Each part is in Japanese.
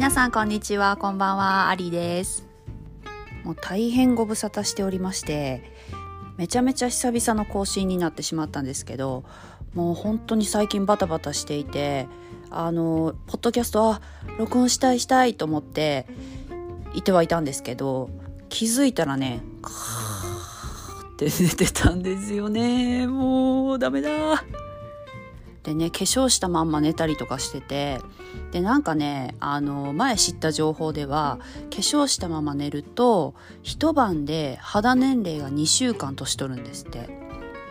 皆さんこんにちは、こんばんは、アリです。もう大変ご無沙汰しておりまして、めちゃめちゃ久々の更新になってしまったんですけど、もう本当に最近バタバタしていて、ポッドキャストは録音したいと思っていてはいたんですけど、気づいたらね、カーって出てたんですよね。もうダメだ。でね、化粧したまんま寝たりとかしてて、でなんかね、前知った情報では、化粧したまま寝ると一晩で肌年齢が2週間年取るんですって。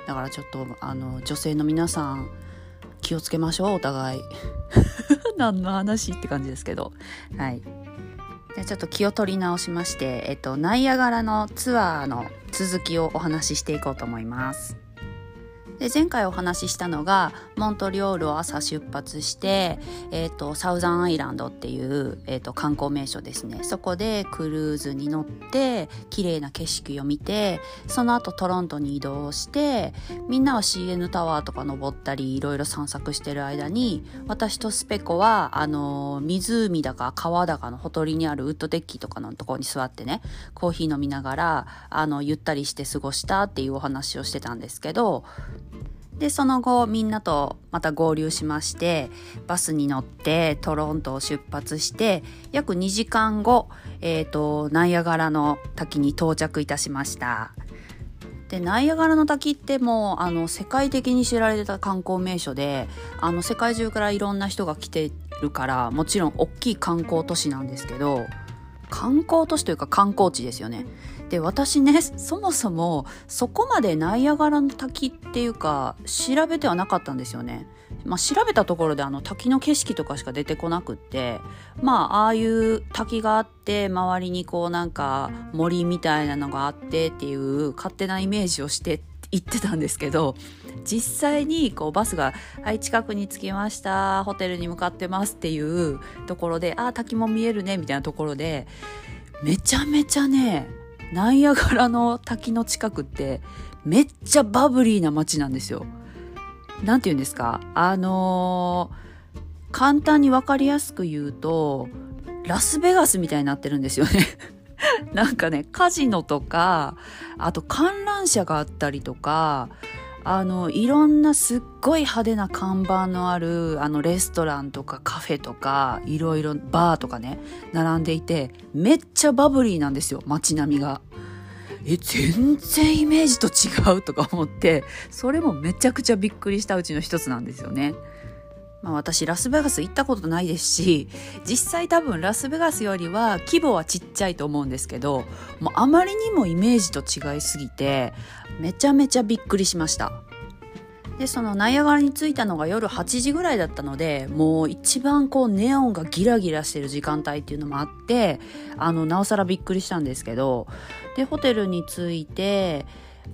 だからちょっと女性の皆さん気をつけましょう、お互い何の話って感じですけど、はい。でちょっと気を取り直しまして、ナイアガラのツアーの続きをお話ししていこうと思います。で前回お話ししたのが、モントリオールを朝出発して、サウザンアイランドっていう、観光名所ですね。そこでクルーズに乗って綺麗な景色を見て、その後トロントに移動して、みんなは CN タワーとか登ったりいろいろ散策してる間に、私とスペコは湖だか川だかのほとりにあるウッドデッキとかのところに座ってね、コーヒー飲みながらゆったりして過ごしたっていうお話をしてたんですけど、でその後みんなとまた合流しまして、バスに乗ってトロントを出発して、約2時間後、ナイアガラの滝に到着いたしました。でナイアガラの滝ってもう世界的に知られた観光名所で、世界中からいろんな人が来てるから、もちろん大きい観光都市なんですけど、観光都市というか観光地ですよね。で私ね、そもそもそこまでナイアガラの滝っていうか調べてはなかったんですよね。調べたところで滝の景色とかしか出てこなくって、ああいう滝があって、周りにこうなんか森みたいなのがあってっていう勝手なイメージをして行ってたんですけど、実際にこうバスが、はい近くに着きました、ホテルに向かってますっていうところで、あ滝も見えるねみたいなところで、めちゃめちゃね、ナイアガラの滝の近くってめっちゃバブリーな街なんですよ。なんて言うんですか、簡単に分かりやすく言うと、ラスベガスみたいになってるんですよねなんかね、カジノとか、あと観覧車があったりとか、いろんなすっごい派手な看板のあるレストランとかカフェとかいろいろバーとかね並んでいて、めっちゃバブリーなんですよ、街並みが。全然イメージと違うとか思って、それもめちゃくちゃびっくりしたうちの一つなんですよね。私ラスベガス行ったことないですし、実際多分ラスベガスよりは規模はちっちゃいと思うんですけど、もうあまりにもイメージと違いすぎてめちゃめちゃびっくりしました。でそのナイアガラに着いたのが夜8時ぐらいだったので、もう一番こうネオンがギラギラしてる時間帯っていうのもあって、なおさらびっくりしたんですけど、でホテルに着いて、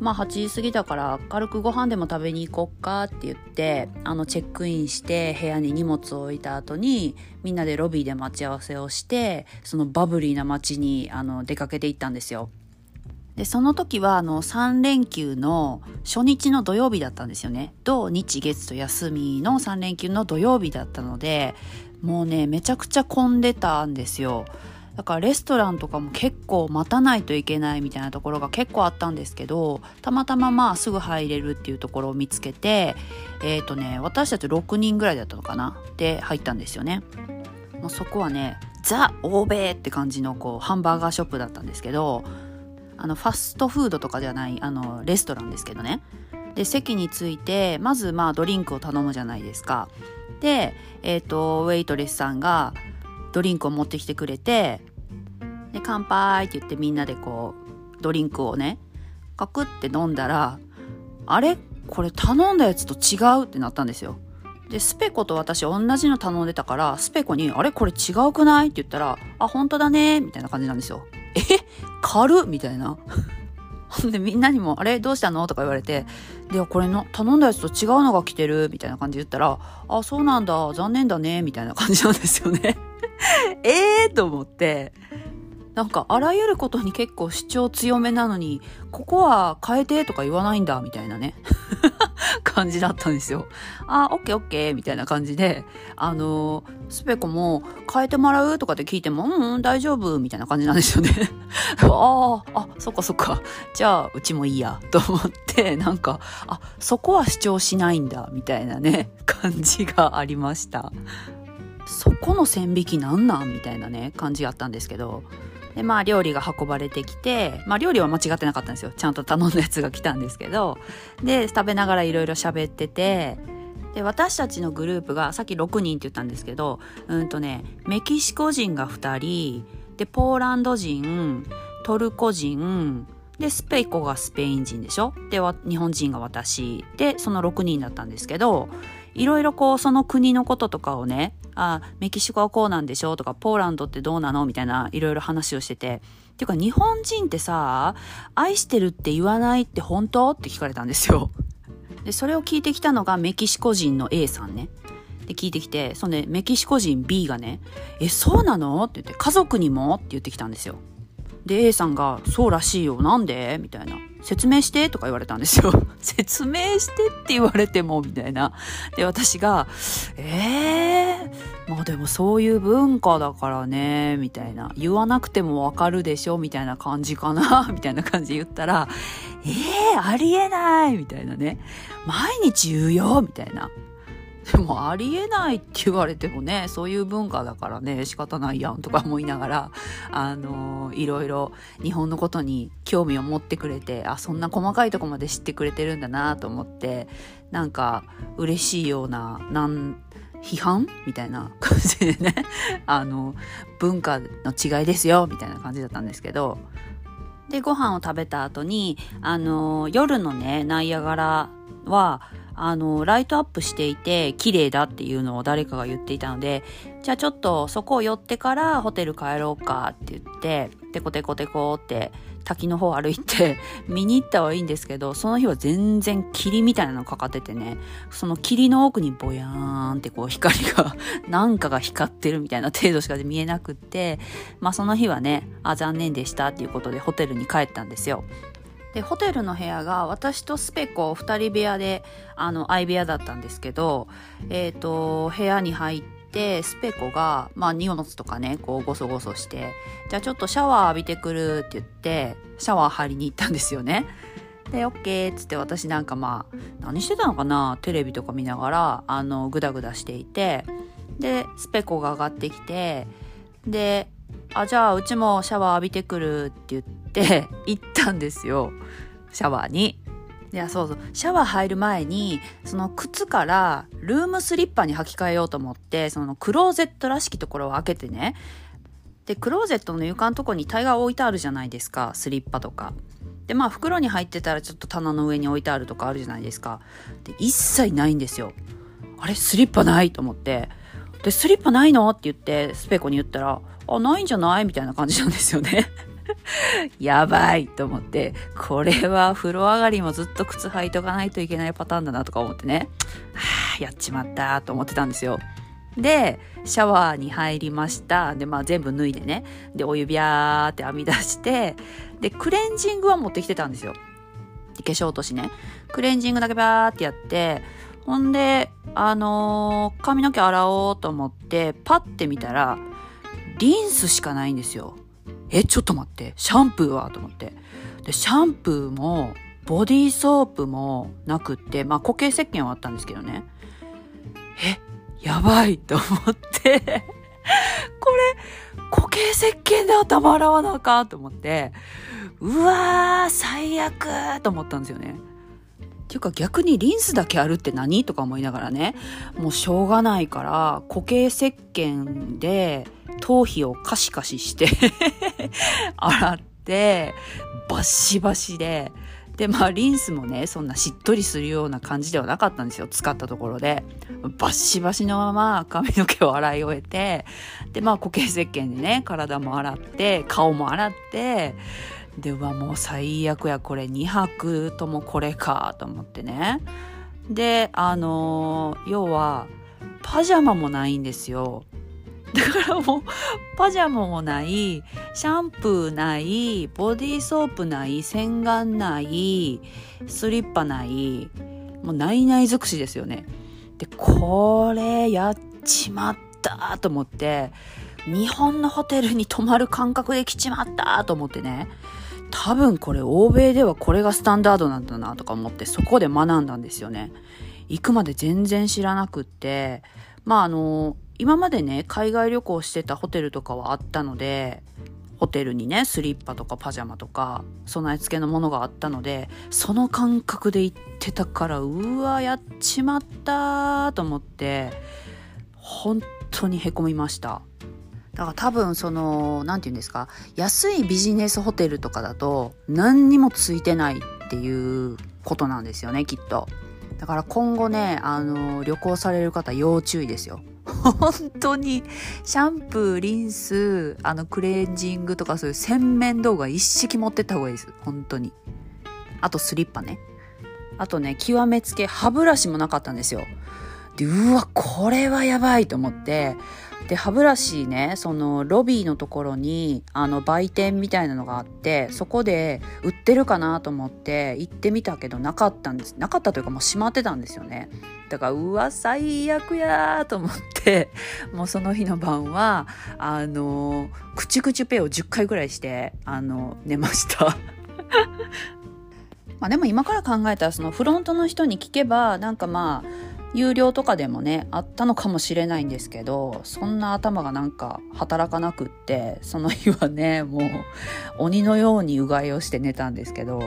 8時過ぎだから軽くご飯でも食べに行こっかって言って、チェックインして部屋に荷物を置いた後に、みんなでロビーで待ち合わせをして、そのバブリーな街に出かけていったんですよ。でその時は3連休の初日の土曜日だったんですよね。土日月と休みの3連休の土曜日だったので、もうねめちゃくちゃ混んでたんですよ。だからレストランとかも結構待たないといけないみたいなところが結構あったんですけど、たまたますぐ入れるっていうところを見つけて、私たち6人ぐらいだったのかなで入ったんですよね。もうそこはね、ザ・欧米って感じのこうハンバーガーショップだったんですけど、ファストフードとかじゃないレストランですけどね。で席について、まずドリンクを頼むじゃないですか。でウェイトレスさんがドリンクを持ってきてくれて、で乾杯って言ってみんなでこうドリンクをねカクって飲んだら、あれこれ頼んだやつと違うってなったんですよ。でスペコと私同じの頼んでたから、スペコにあれこれ違うくないって言ったら、あ本当だねみたいな感じなんですよ。え軽っみたいなでみんなにもあれどうしたのとか言われて、でこれの頼んだやつと違うのが来てるみたいな感じで言ったら、あそうなんだ残念だねみたいな感じなんですよねと思って、なんかあらゆることに結構主張強めなのに、ここは変えてとか言わないんだみたいなね感じだったんですよ。あー、オッケーオッケーみたいな感じで、スペコも変えてもらうとかって聞いても、うん、大丈夫みたいな感じなんですよねあ、そっかそっか、じゃあうちもいいやと思って、なんかあ、そこは主張しないんだみたいなね感じがありました。そこの線引きなんなんみたいなね感じがあったんですけど、でまあ料理が運ばれてきて、まあ料理は間違ってなかったんですよ。ちゃんと頼んだやつが来たんですけど、で食べながらいろいろ喋ってて、で私たちのグループがさっき6人って言ったんですけど、メキシコ人が2人で、ポーランド人、トルコ人で、スペイコがスペイン人でしょ、で日本人が私で、その6人だったんですけど、いろいろこうその国のこととかをね、あ、メキシコはこうなんでしょとか、ポーランドってどうなのみたいないろいろ話をしてて、っていうか日本人ってさ、愛してるって言わないって本当って聞かれたんですよ。でそれを聞いてきたのがメキシコ人の A さんね。で聞いてきて、そのねメキシコ人 B がね、え、そうなのって言って、家族にもって言ってきたんですよ。で A さんが、そうらしいよ、なんでみたいな、説明してとか言われたんですよ説明してって言われてもみたいな。で私が、まあでもそういう文化だからねみたいな、言わなくてもわかるでしょみたいな感じかなみたいな感じで言ったら、ありえないみたいなね、毎日言うよみたいな。でもありえないって言われてもね、そういう文化だからね仕方ないやんとか思いながら、いろいろ日本のことに興味を持ってくれて、あ、そんな細かいとこまで知ってくれてるんだなと思って、なんか嬉しいような批判みたいな感じでね文化の違いですよみたいな感じだったんですけど、でご飯を食べた後に夜のねナイアガラはライトアップしていて綺麗だっていうのを誰かが言っていたので、じゃあちょっとそこを寄ってからホテル帰ろうかって言って、テコテコテコって滝の方歩いて見に行ったはいいんですけど、その日は全然霧みたいなのかかっててね、その霧の奥にぼやーんってこう光がなんかが光ってるみたいな程度しか見えなくって、まあその日はね、あ、残念でしたっていうことでホテルに帰ったんですよ。でホテルの部屋が私とスペコ2人部屋で相部屋だったんですけど、部屋に入って、スペコが、まあ、荷物とかねこうゴソゴソして、じゃあちょっとシャワー浴びてくるって言ってシャワー入りに行ったんですよね。で OK っつって、私なんかまあ何してたのかな、テレビとか見ながらグダグダしていて、でスペコが上がってきて、であ、じゃあうちもシャワー浴びてくるって言って行ったんですよ、シャワーに。いや、そうそう、シャワー入る前にその靴からルームスリッパに履き替えようと思って、そのクローゼットらしきところを開けてね、でクローゼットの床のとこに大概置いてあるじゃないですか、スリッパとかで、まあ袋に入ってたらちょっと棚の上に置いてあるとかあるじゃないですか。で一切ないんですよ。あれ、スリッパないと思って、でスリッパないのって言ってスペコに言ったら、あ、ないんじゃないみたいな感じなんですよねやばいと思って、これは風呂上がりもずっと靴履いとかないといけないパターンだなとか思ってね、はあ、やっちまったと思ってたんですよ。でシャワーに入りました。でまあ全部脱いでね、でお湯ビャーって編み出して、でクレンジングは持ってきてたんですよ。で化粧落としね、クレンジングだけビャーってやって、ほんで髪の毛洗おうと思ってパッて見たらリンスしかないんですよ。え、ちょっと待って、シャンプーはと思って、でシャンプーもボディーソープもなくって、まあ固形石鹸はあったんですけどね、え、やばいと思ってこれ固形石鹸で頭洗わなあかんと思って、うわー最悪と思ったんですよね。っていうか逆にリンスだけあるって何とか思いながらね、もうしょうがないから固形石鹸で頭皮をカシカシして洗ってバシバシで、でまあリンスもねそんなしっとりするような感じではなかったんですよ。使ったところでバシバシのまま髪の毛を洗い終えて、でまあ固形石鹸でね体も洗って顔も洗って、でうわもう最悪や、これ2泊ともこれかと思ってね。で要はパジャマもないんですよ。だからもうパジャマもない、シャンプーない、ボディーソープない、洗顔ない、スリッパない、もうないない尽くしですよね。でこれやっちまったと思って、日本のホテルに泊まる感覚で来ちまったと思ってね、多分これ欧米ではこれがスタンダードなんだなとか思って、そこで学んだんですよね。行くまで全然知らなくって、まあ今までね海外旅行してたホテルとかはあったので、ホテルにねスリッパとかパジャマとか備え付けのものがあったので、その感覚で行ってたから、うわやっちまったと思って本当にへこみました。だから多分そのなんていうんですか、安いビジネスホテルとかだと何にもついてないっていうことなんですよね、きっと。だから今後ね旅行される方要注意ですよ。本当にシャンプー、リンス、クレンジングとかそういう洗面道具は一式持ってった方がいいです、本当に。あとスリッパね。あとね極めつけ歯ブラシもなかったんですよ。でうわこれはやばいと思って、で歯ブラシね、そのロビーのところに売店みたいなのがあって、そこで売ってるかなと思って行ってみたけどなかったんです。なかったというかもう閉まってたんですよね。だからうわ最悪やーと思って、もうその日の晩はクチュクチュペを10回ぐらいして寝ましたまあでも今から考えたらそのフロントの人に聞けばなんかまあ有料とかでもねあったのかもしれないんですけど、そんな頭がなんか働かなくって、その日はねもう鬼のようにうがいをして寝たんですけど、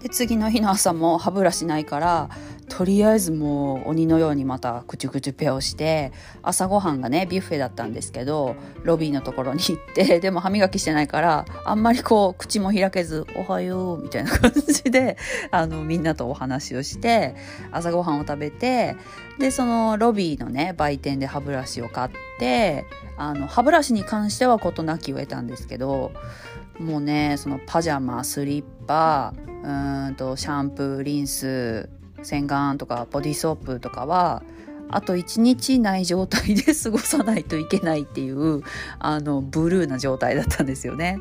で次の日の朝も歯ブラシないから、とりあえずもう鬼のようにまたクチュクチュペをして、朝ごはんがねビュッフェだったんですけどロビーのところに行って、でも歯磨きしてないからあんまりこう口も開けず、おはようみたいな感じでみんなとお話をして、朝ごはんを食べて、でそのロビーのね売店で歯ブラシを買って、歯ブラシに関しては事なきを得たんですけど、もうねそのパジャマ、スリッパ、シャンプー、リンス、洗顔とかボディソープとかはあと1日ない状態で過ごさないといけないっていうブルーな状態だったんですよね。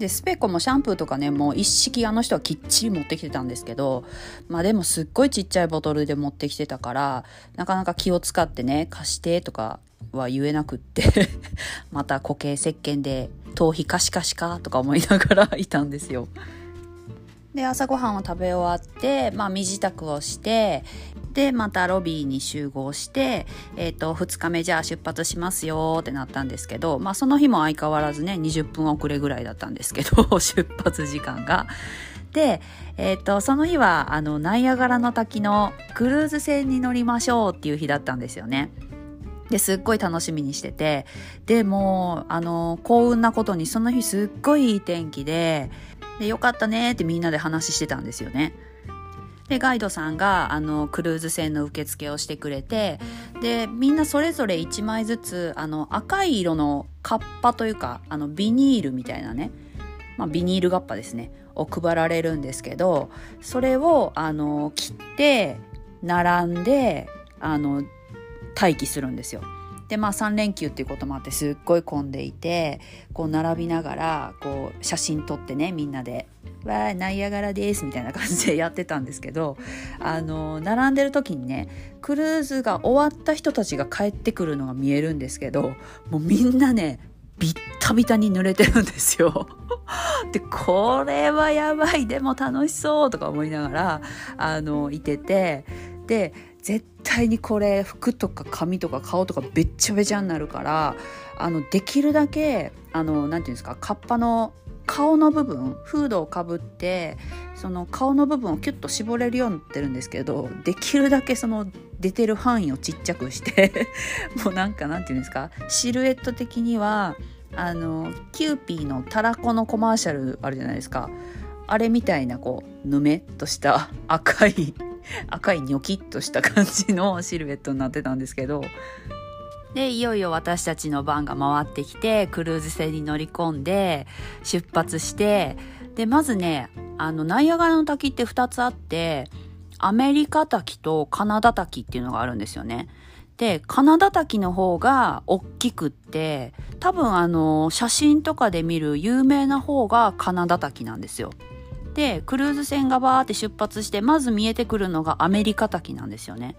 でスペコもシャンプーとかねもう一式人はきっちり持ってきてたんですけど、まあでもすっごいちっちゃいボトルで持ってきてたから、なかなか気を使ってね貸してとかは言えなくってまた固形石鹸で頭皮カシカシかとか思いながらいたんですよ。で朝ごはんを食べ終わって、まあ、身支度をして、でまたロビーに集合して、2日目じゃあ出発しますよってなったんですけど、まあ、その日も相変わらずね20分遅れぐらいだったんですけど出発時間が。で、その日はナイアガラの滝のクルーズ船に乗りましょうっていう日だったんですよね。ですっごい楽しみにしてて、でもう幸運なことにその日すっごいいい天気で、よかったねってみんなで話してたんですよね。でガイドさんがクルーズ船の受付をしてくれて、でみんなそれぞれ1枚ずつ赤い色のカッパというかビニールみたいなね、まあ、ビニールカッパですねを配られるんですけど、それを切って並んで待機するんですよ。でまあ3連休っていうこともあってすっごい混んでいて、こう並びながらこう写真撮ってね、みんなでわーナイアガラですみたいな感じでやってたんですけど、並んでる時にねクルーズが終わった人たちが帰ってくるのが見えるんですけど、もうみんなねビッタビタに濡れてるんですよでこれはやばい、でも楽しそうとか思いながらいてて、で絶対にこれ服とか髪とか顔とかべっちゃべちゃになるから、できるだけなんていうんですか、カッパの顔の部分、フードをかぶってその顔の部分をキュッと絞れるようになってるんですけど、できるだけその出てる範囲をちっちゃくしてもうなんかなんていうんですか、シルエット的にはキューピーのタラコのコマーシャルあるじゃないですか、あれみたいなこうぬめっとした赤いニョキッとした感じのシルエットになってたんですけど、でいよいよ私たちの番が回ってきてクルーズ船に乗り込んで出発して、でまずねナイアガラの滝って2つあって、アメリカ滝とカナダ滝っていうのがあるんですよね。で金田滝の方が大きくって、多分写真とかで見る有名な方が金田滝なんですよ。でクルーズ船がバーって出発して、まず見えてくるのがアメリカ滝なんですよね。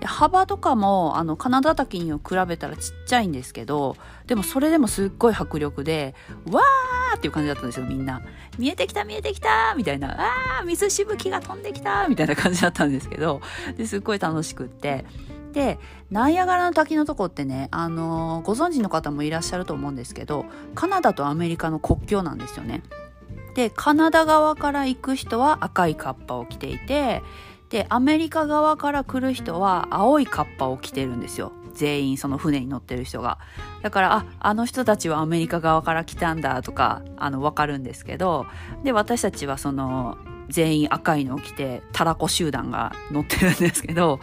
で幅とかも金田滝に比べたらちっちゃいんですけど、でもそれでもすっごい迫力で、わーっていう感じだったんですよ。みんな見えてきた見えてきたみたいな、あー水しぶきが飛んできたみたいな感じだったんですけど、ですっごい楽しくって、でナイアガラの滝のとこってね、ご存知の方もいらっしゃると思うんですけど、カナダとアメリカの国境なんですよね。でカナダ側から行く人は赤いカッパを着ていて、でアメリカ側から来る人は青いカッパを着てるんですよ、全員。その船に乗ってる人が、だから あの人たちはアメリカ側から来たんだとかわかるんですけど、で私たちはその全員赤いのを着てタラコ集団が乗ってるんですけど、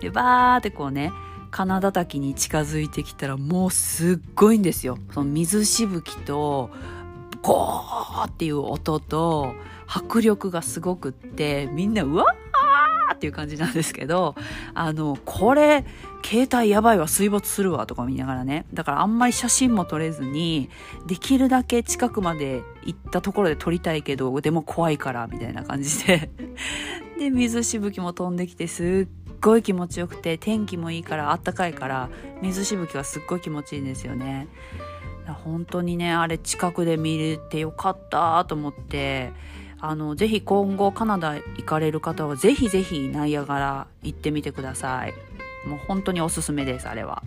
でバーってこうね金田滝に近づいてきたら、もうすっごいんですよ。その水しぶきとゴーっていう音と迫力がすごくって、みんなうわーっていう感じなんですけど、これ携帯やばいわ、水没するわとか見ながらね、だからあんまり写真も撮れずに、できるだけ近くまで行ったところで撮りたいけど、でも怖いからみたいな感じでで水しぶきも飛んできて、すっごい気持ちよくて、天気もいいから、あったかいから水しぶきがすっごい気持ちいいんですよね。本当にね、あれ近くで見れてよかったと思って、ぜひ今後カナダ行かれる方はぜひぜひナイアガラ行ってみてください。もう本当におすすめです、あれは。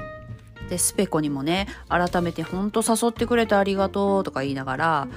でスペコにもね、改めて本当誘ってくれてありがとうとか言いながら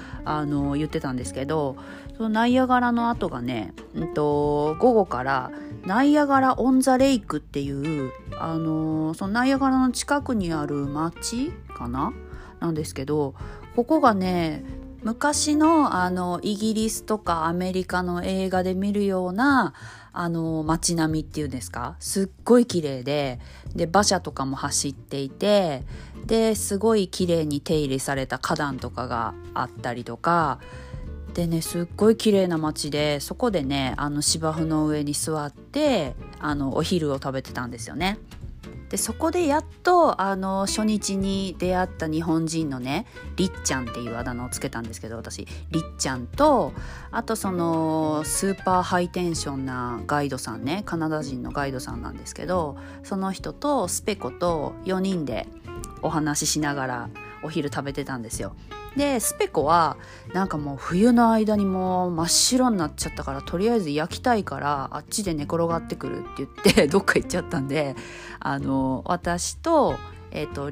言ってたんですけど、そのナイアガラの後がね、午後からナイアガラオンザレイクっていうそのナイアガラの近くにある町かななんですけど、ここがね昔のイギリスとかアメリカの映画で見るような街並みっていうんですか、すっごい綺麗で、で馬車とかも走っていて、ですごい綺麗に手入れされた花壇とかがあったりとかでね、すっごい綺麗な街で、そこでね芝生の上に座ってお昼を食べてたんですよね。でそこでやっと初日に出会った日本人のね、りっちゃんっていうあだ名をつけたんですけど、私りっちゃんと、あとそのスーパーハイテンションなガイドさんね、カナダ人のガイドさんなんですけど、その人とスペコと4人でお話ししながらお昼食べてたんですよ。でスペコはなんかもう冬の間にもう真っ白になっちゃったから、とりあえず焼きたいからあっちで寝転がってくるって言ってどっか行っちゃったんで、私と、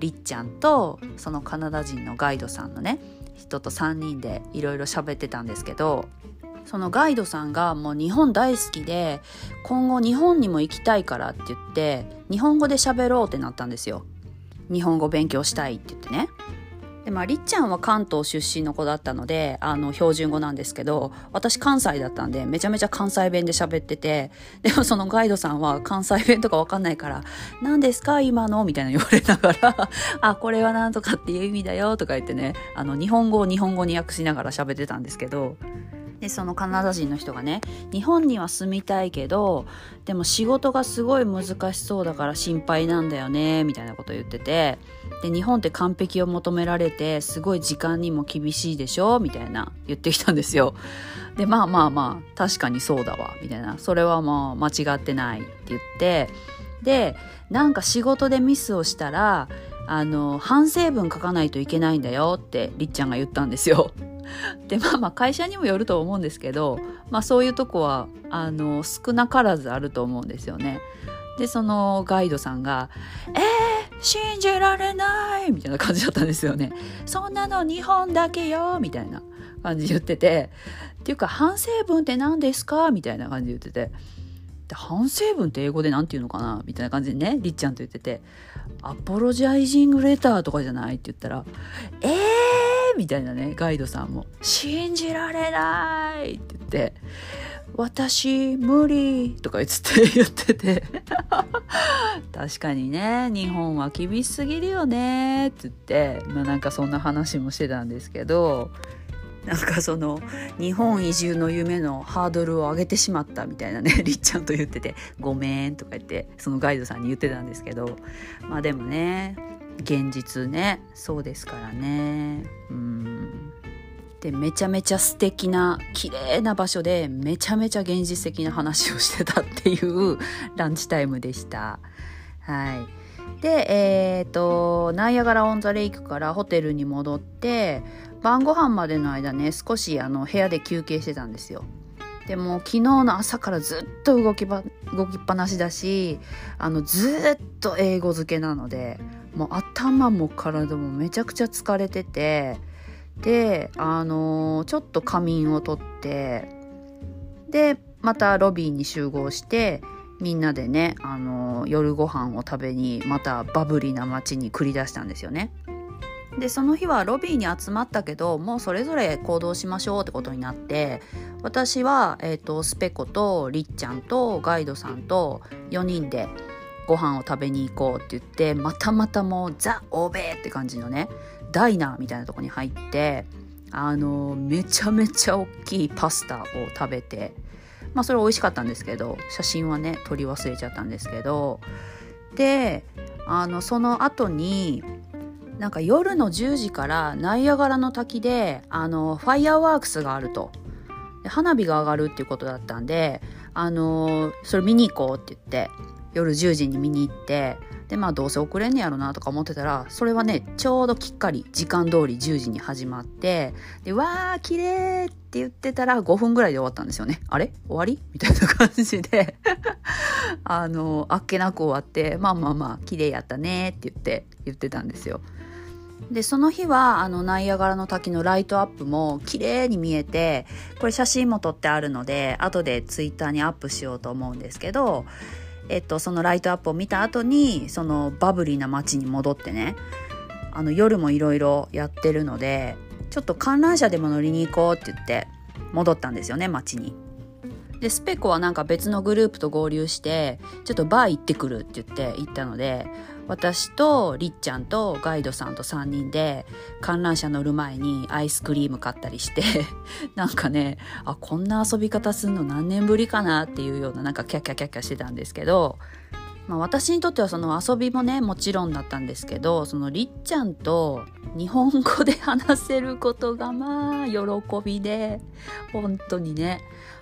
りっちゃんとそのカナダ人のガイドさんのね人と3人でいろいろ喋ってたんですけど、そのガイドさんがもう日本大好きで、今後日本にも行きたいからって言って日本語で喋ろうってなったんですよ。日本語勉強したいって言ってね。でりっちゃんは関東出身の子だったので標準語なんですけど、私関西だったんでめちゃめちゃ関西弁で喋ってて、でもそのガイドさんは関西弁とかわかんないから「何ですか今の」みたいな言われながら「あこれはなんとかっていう意味だよ」とか言ってね、日本語を日本語に訳しながら喋ってたんですけど。でそのカナダ人の人がね、日本には住みたいけどでも仕事がすごい難しそうだから心配なんだよねみたいなこと言ってて、で日本って完璧を求められてすごい時間にも厳しいでしょみたいな言ってきたんですよ。でまあ確かにそうだわみたいな、それはもう間違ってないって言って、でなんか仕事でミスをしたら反省文書かないといけないんだよってりっちゃんが言ったんですよ。でまあ会社にもよると思うんですけど、そういうとこは少なからずあると思うんですよね。でそのガイドさんが信じられないみたいな感じだったんですよね。そんなの日本だけよみたいな感じ言ってて、っていうか反省文って何ですかみたいな感じ言ってて、で反省文って英語でなんていうのかなみたいな感じでねりっちゃんと言ってて、アポロジャイジングレターとかじゃないって言ったらみたいなね、ガイドさんも信じられないって言って、私無理とか言ってて確かにね日本は厳しすぎるよねって言って、なんかそんな話もしてたんですけど、なんかその日本移住の夢のハードルを上げてしまったみたいなねりっちゃんと言ってて、ごめんとか言ってそのガイドさんに言ってたんですけど、まあでもね現実ねそうですからね。でめちゃめちゃ素敵な綺麗な場所でめちゃめちゃ現実的な話をしてたっていうランチタイムでした。はいで、ナイアガラオンザレイクからホテルに戻って晩ご飯までの間ね少し部屋で休憩してたんですよ。でも昨日の朝からずっと動きっぱなしだしずっと英語漬けなのでもう頭も体もめちゃくちゃ疲れてて、でちょっと仮眠をとってでまたロビーに集合してみんなでね夜ご飯を食べにまたバブリーな街に繰り出したんですよね。でその日はロビーに集まったけどもうそれぞれ行動しましょうってことになって、私は、スペコとりっちゃんとガイドさんと4人でご飯を食べに行こうって言ってまたもうザ・欧米って感じのねダイナーみたいなとこに入ってめちゃめちゃ大きいパスタを食べて、まあそれ美味しかったんですけど写真はね撮り忘れちゃったんですけど、でその後になんか夜の10時からナイアガラの滝でファイアワークスがあると、で花火が上がるっていうことだったんでそれ見に行こうって言って夜10時に見に行って、でまあどうせ遅れんねやろなとか思ってたらそれはねちょうどきっかり時間通り10時に始まって、でわー綺麗って言ってたら5分ぐらいで終わったんですよね。あれ終わりみたいな感じであっけなく終わってまあ綺麗やったねって言ってたんですよ。でその日はナイアガラの滝のライトアップも綺麗に見えて、これ写真も撮ってあるので後でツイッターにアップしようと思うんですけど、そのライトアップを見た後にそのバブリーな街に戻ってね夜もいろいろやってるのでちょっと観覧車でも乗りに行こうって言って戻ったんですよね街に。でスペコはなんか別のグループと合流してちょっとバー行ってくるって言って行ったので、私とりっちゃんとガイドさんと3人で観覧車乗る前にアイスクリーム買ったりしてなんかねこんな遊び方するの何年ぶりかなっていうようななんかキャッキャキャッキャしてたんですけど、まあ、私にとってはその遊びもねもちろんだったんですけど、そのりっちゃんと日本語で話せることがまあ喜びで本当にね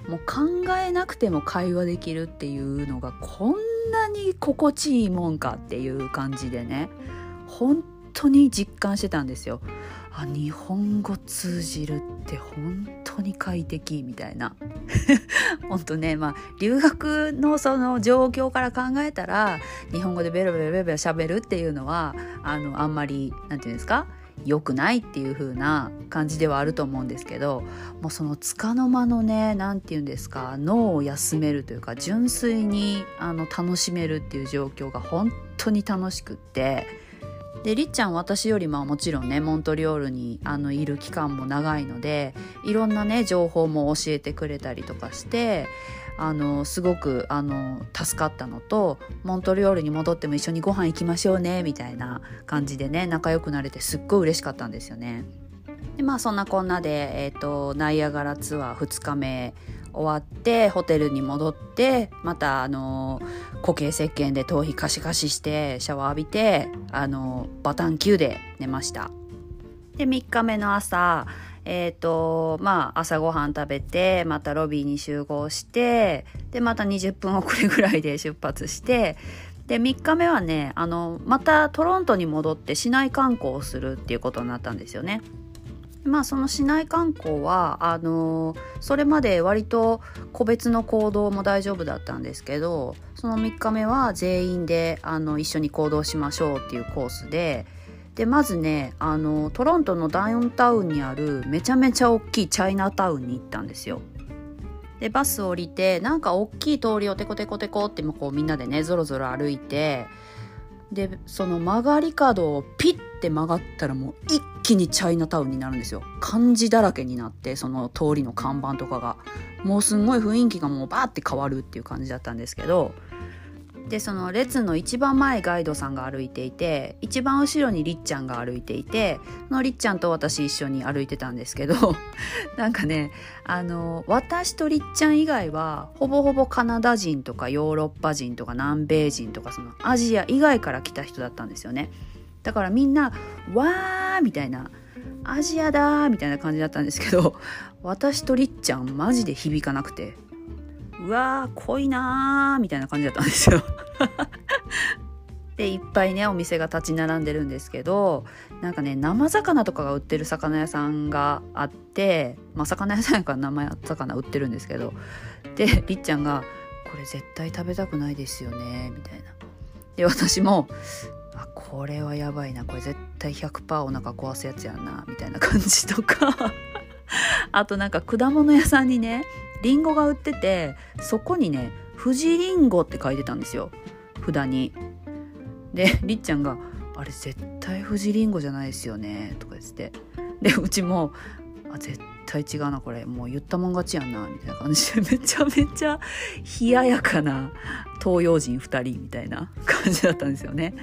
もう考えなくても会話できるっていうのがこんなに心地いいもんかっていう感じでね本当に実感してたんですよ。あ、日本語通じるって本当に快適みたいな本当ね、まあ留学のその状況から考えたら日本語でベロベロ喋るっていうのはあんまりなんていうんですか良くないっていう風な感じではあると思うんですけど、もうその束の間のねなんていうんですか脳を休めるというか純粋に楽しめるっていう状況が本当に楽しくって、でりっちゃん私よりもちろんねモントリオールにいる期間も長いのでいろんなね情報も教えてくれたりとかしてすごく助かったのと、モントリオールに戻っても一緒にご飯行きましょうねみたいな感じでね仲良くなれてすっごい嬉しかったんですよね。でまあそんなこんなで、ナイアガラツアー2日目終わってホテルに戻ってまた固形石鹸で頭皮カシカシしてシャワー浴びてバタンキューで寝ました。で3日目の朝まあ朝ごはん食べてまたロビーに集合して、でまた20分遅れぐらいで出発して、で3日目はねまたトロントに戻って市内観光をするっていうことになったんですよね。まあその市内観光はそれまで割と個別の行動も大丈夫だったんですけど、その3日目は全員で一緒に行動しましょうっていうコースで、でまずねトロントのダウンタウンにあるめちゃめちゃ大きいチャイナタウンに行ったんですよ。でバス降りてなんか大きい通りをテコテコテコってこうみんなでねゾロゾロ歩いて、でその曲がり角をピッて曲がったらもう一気にチャイナタウンになるんですよ。漢字だらけになってその通りの看板とかがもうすんごい雰囲気がもうバーって変わるっていう感じだったんですけど、でその列の一番前ガイドさんが歩いていて、一番後ろにりっちゃんが歩いていて、そのりっちゃんと私一緒に歩いてたんですけどなんかね、私とりっちゃん以外はほぼほぼカナダ人とかヨーロッパ人とか南米人とか、そのアジア以外から来た人だったんですよね。だからみんなわーみたいな、アジアだーみたいな感じだったんですけど、私とりっちゃんマジで響かなくて、うわー濃いなーみたいな感じだったんですよでいっぱいねお店が立ち並んでるんですけど、なんかね生魚とかが売ってる魚屋さんがあって、まあ、魚屋さんやから生魚売ってるんですけど、でりっちゃんがこれ絶対食べたくないですよねみたいな、で私もあこれはやばいな、これ絶対 100% お腹壊すやつやんなみたいな感じとかあとなんか果物屋さんにねリンゴが売ってて、そこにね富士リンゴって書いてたんですよ札に。でりっちゃんがあれ絶対富士リンゴじゃないですよねとか言って、でうちもあ絶対違うな、これもう言ったもん勝ちやんなみたいな感じで、めちゃめちゃ冷ややかな東洋人2人みたいな感じだったんですよね。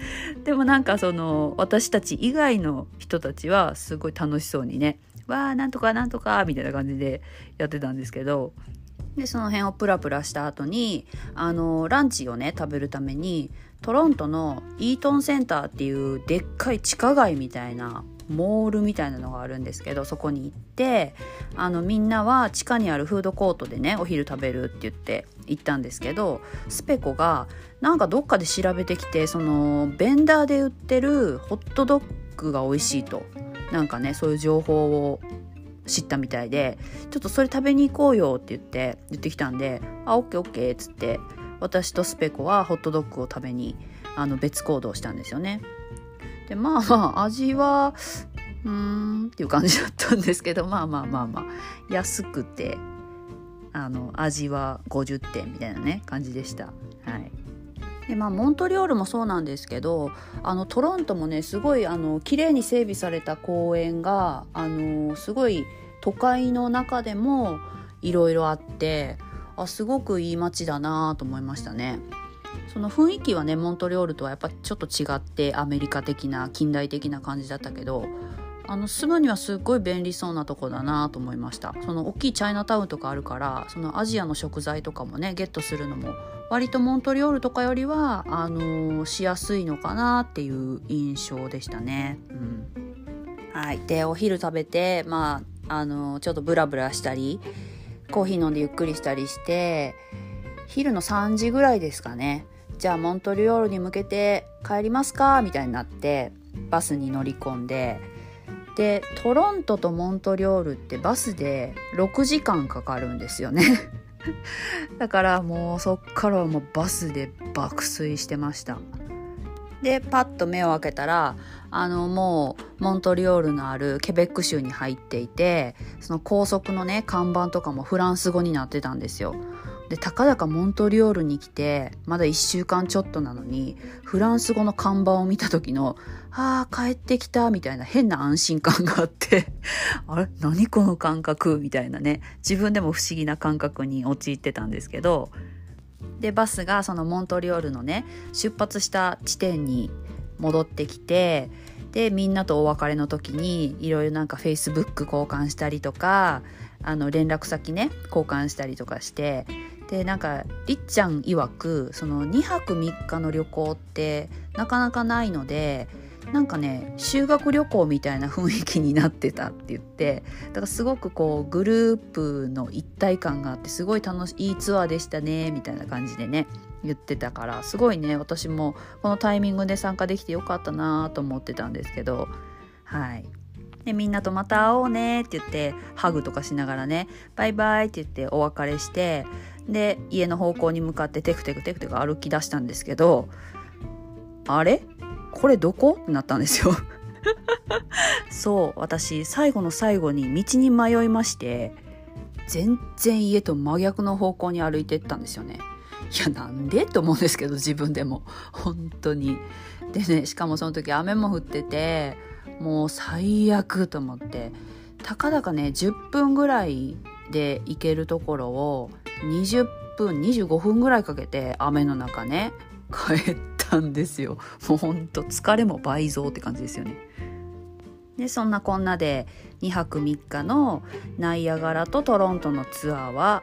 でもなんかその私たち以外の人たちはすごい楽しそうにね、わーなんとかなんとかみたいな感じでやってたんですけど、でその辺をプラプラした後にランチをね食べるためにトロントのイートンセンターっていうでっかい地下街みたいなモールみたいなのがあるんですけど、そこに行ってみんなは地下にあるフードコートでねお昼食べるって言って行ったんですけど、スペコがなんかどっかで調べてきて、そのベンダーで売ってるホットドッグが美味しいと、なんかねそういう情報を知ったみたいで、ちょっとそれ食べに行こうよって言ってきたんで、あオッケーオッケーっつって、私とスペコはホットドッグを食べに別行動したんですよね。でまあまあ味はうーんっていう感じだったんですけど、まあまあまあまあ安くて味は50点みたいなね感じでした。はい。でまあモントリオールもそうなんですけど、トロントもねすごい綺麗に整備された公園がすごい都会の中でもいろいろあって、あすごくいい街だなと思いましたね。その雰囲気はねモントリオールとはやっぱちょっと違ってアメリカ的な近代的な感じだったけど、住むにはすっごい便利そうなとこだなと思いました。その大きいチャイナタウンとかあるから、そのアジアの食材とかもねゲットするのも割とモントリオールとかよりはしやすいのかなっていう印象でしたね、うん、はい。でお昼食べて、まあちょっとブラブラしたりコーヒー飲んでゆっくりしたりして、昼の3時ぐらいですかね、じゃあモントリオールに向けて帰りますかみたいになってバスに乗り込んで、でトロントとモントリオールってバスで6時間かかるんですよねだからもうそっからはもうバスで爆睡してました。でパッと目を開けたらもうモントリオールのあるケベック州に入っていて、その高速のね看板とかもフランス語になってたんですよ。でたかだかモントリオールに来てまだ1週間ちょっとなのに、フランス語の看板を見た時のあー帰ってきたみたいな変な安心感があってあれ何この感覚みたいなね、自分でも不思議な感覚に陥ってたんですけど、でバスがそのモントリオールのね出発した地点に戻ってきて、でみんなとお別れの時にいろいろなんか Facebook 交換したりとか連絡先ね交換したりとかして、でなんかりっちゃん曰くその2泊3日の旅行ってなかなかないので、なんかね修学旅行みたいな雰囲気になってたって言って、だからすごくこうグループの一体感があってすごい楽しいツアーでしたねみたいな感じでね言ってたから、すごいね私もこのタイミングで参加できてよかったなと思ってたんですけど、はい。でみんなとまた会おうねって言ってハグとかしながらねバイバイって言ってお別れして、で家の方向に向かってテクテクテクテク歩き出したんですけど、あれこれどこってなったんですよそう私最後の最後に道に迷いまして、全然家と真逆の方向に歩いてったんですよね。いやなんでと思うんですけど自分でも本当に。でねしかもその時雨も降っててもう最悪と思って、たかだかね10分ぐらいで行けるところを20分25分ぐらいかけて雨の中ね帰ったんですよ。もうほんと疲れも倍増って感じですよね。でそんなこんなで2泊3日のナイアガラとトロントのツアーは、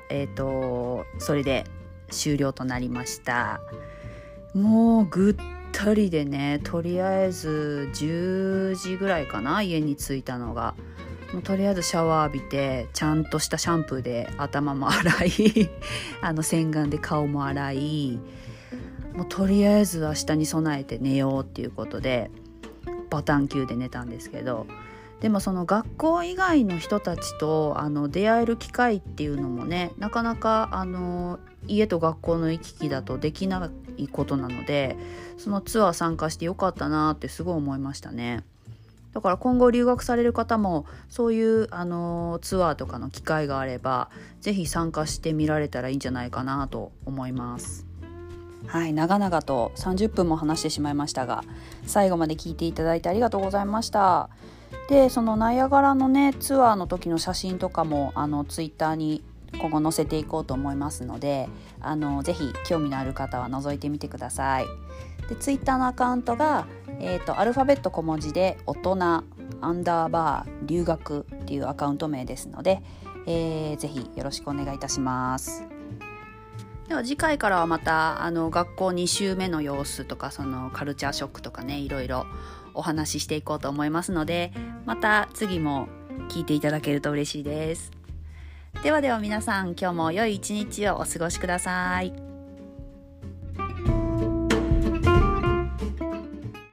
それで終了となりました。もうぐったりでね、とりあえず10時ぐらいかな家に着いたのが。もうとりあえずシャワー浴びて、ちゃんとしたシャンプーで頭も洗い洗顔で顔も洗い、もうとりあえず明日に備えて寝ようっていうことでバタン級で寝たんですけど、でもその学校以外の人たちと出会える機会っていうのもね、なかなか家と学校の行き来だとできないことなので、そのツアー参加してよかったなってすごい思いましたね。だから今後留学される方もそういうツアーとかの機会があればぜひ参加してみられたらいいんじゃないかなと思います。はい、長々と30分も話してしまいましたが、最後まで聞いていただいてありがとうございました。でそのナイアガラのねツアーの時の写真とかもツイッターに今後載せていこうと思いますので、ぜひ興味のある方は覗いてみてください。でツイッターのアカウントが、アルファベット小文字で大人_留学っていうアカウント名ですので、ぜひよろしくお願いいたします。では次回からはまた学校2週目の様子とか、そのカルチャーショックとかね、いろいろお話ししていこうと思いますので、また次も聞いていただけると嬉しいです。では皆さん、今日も良い一日をお過ごしください。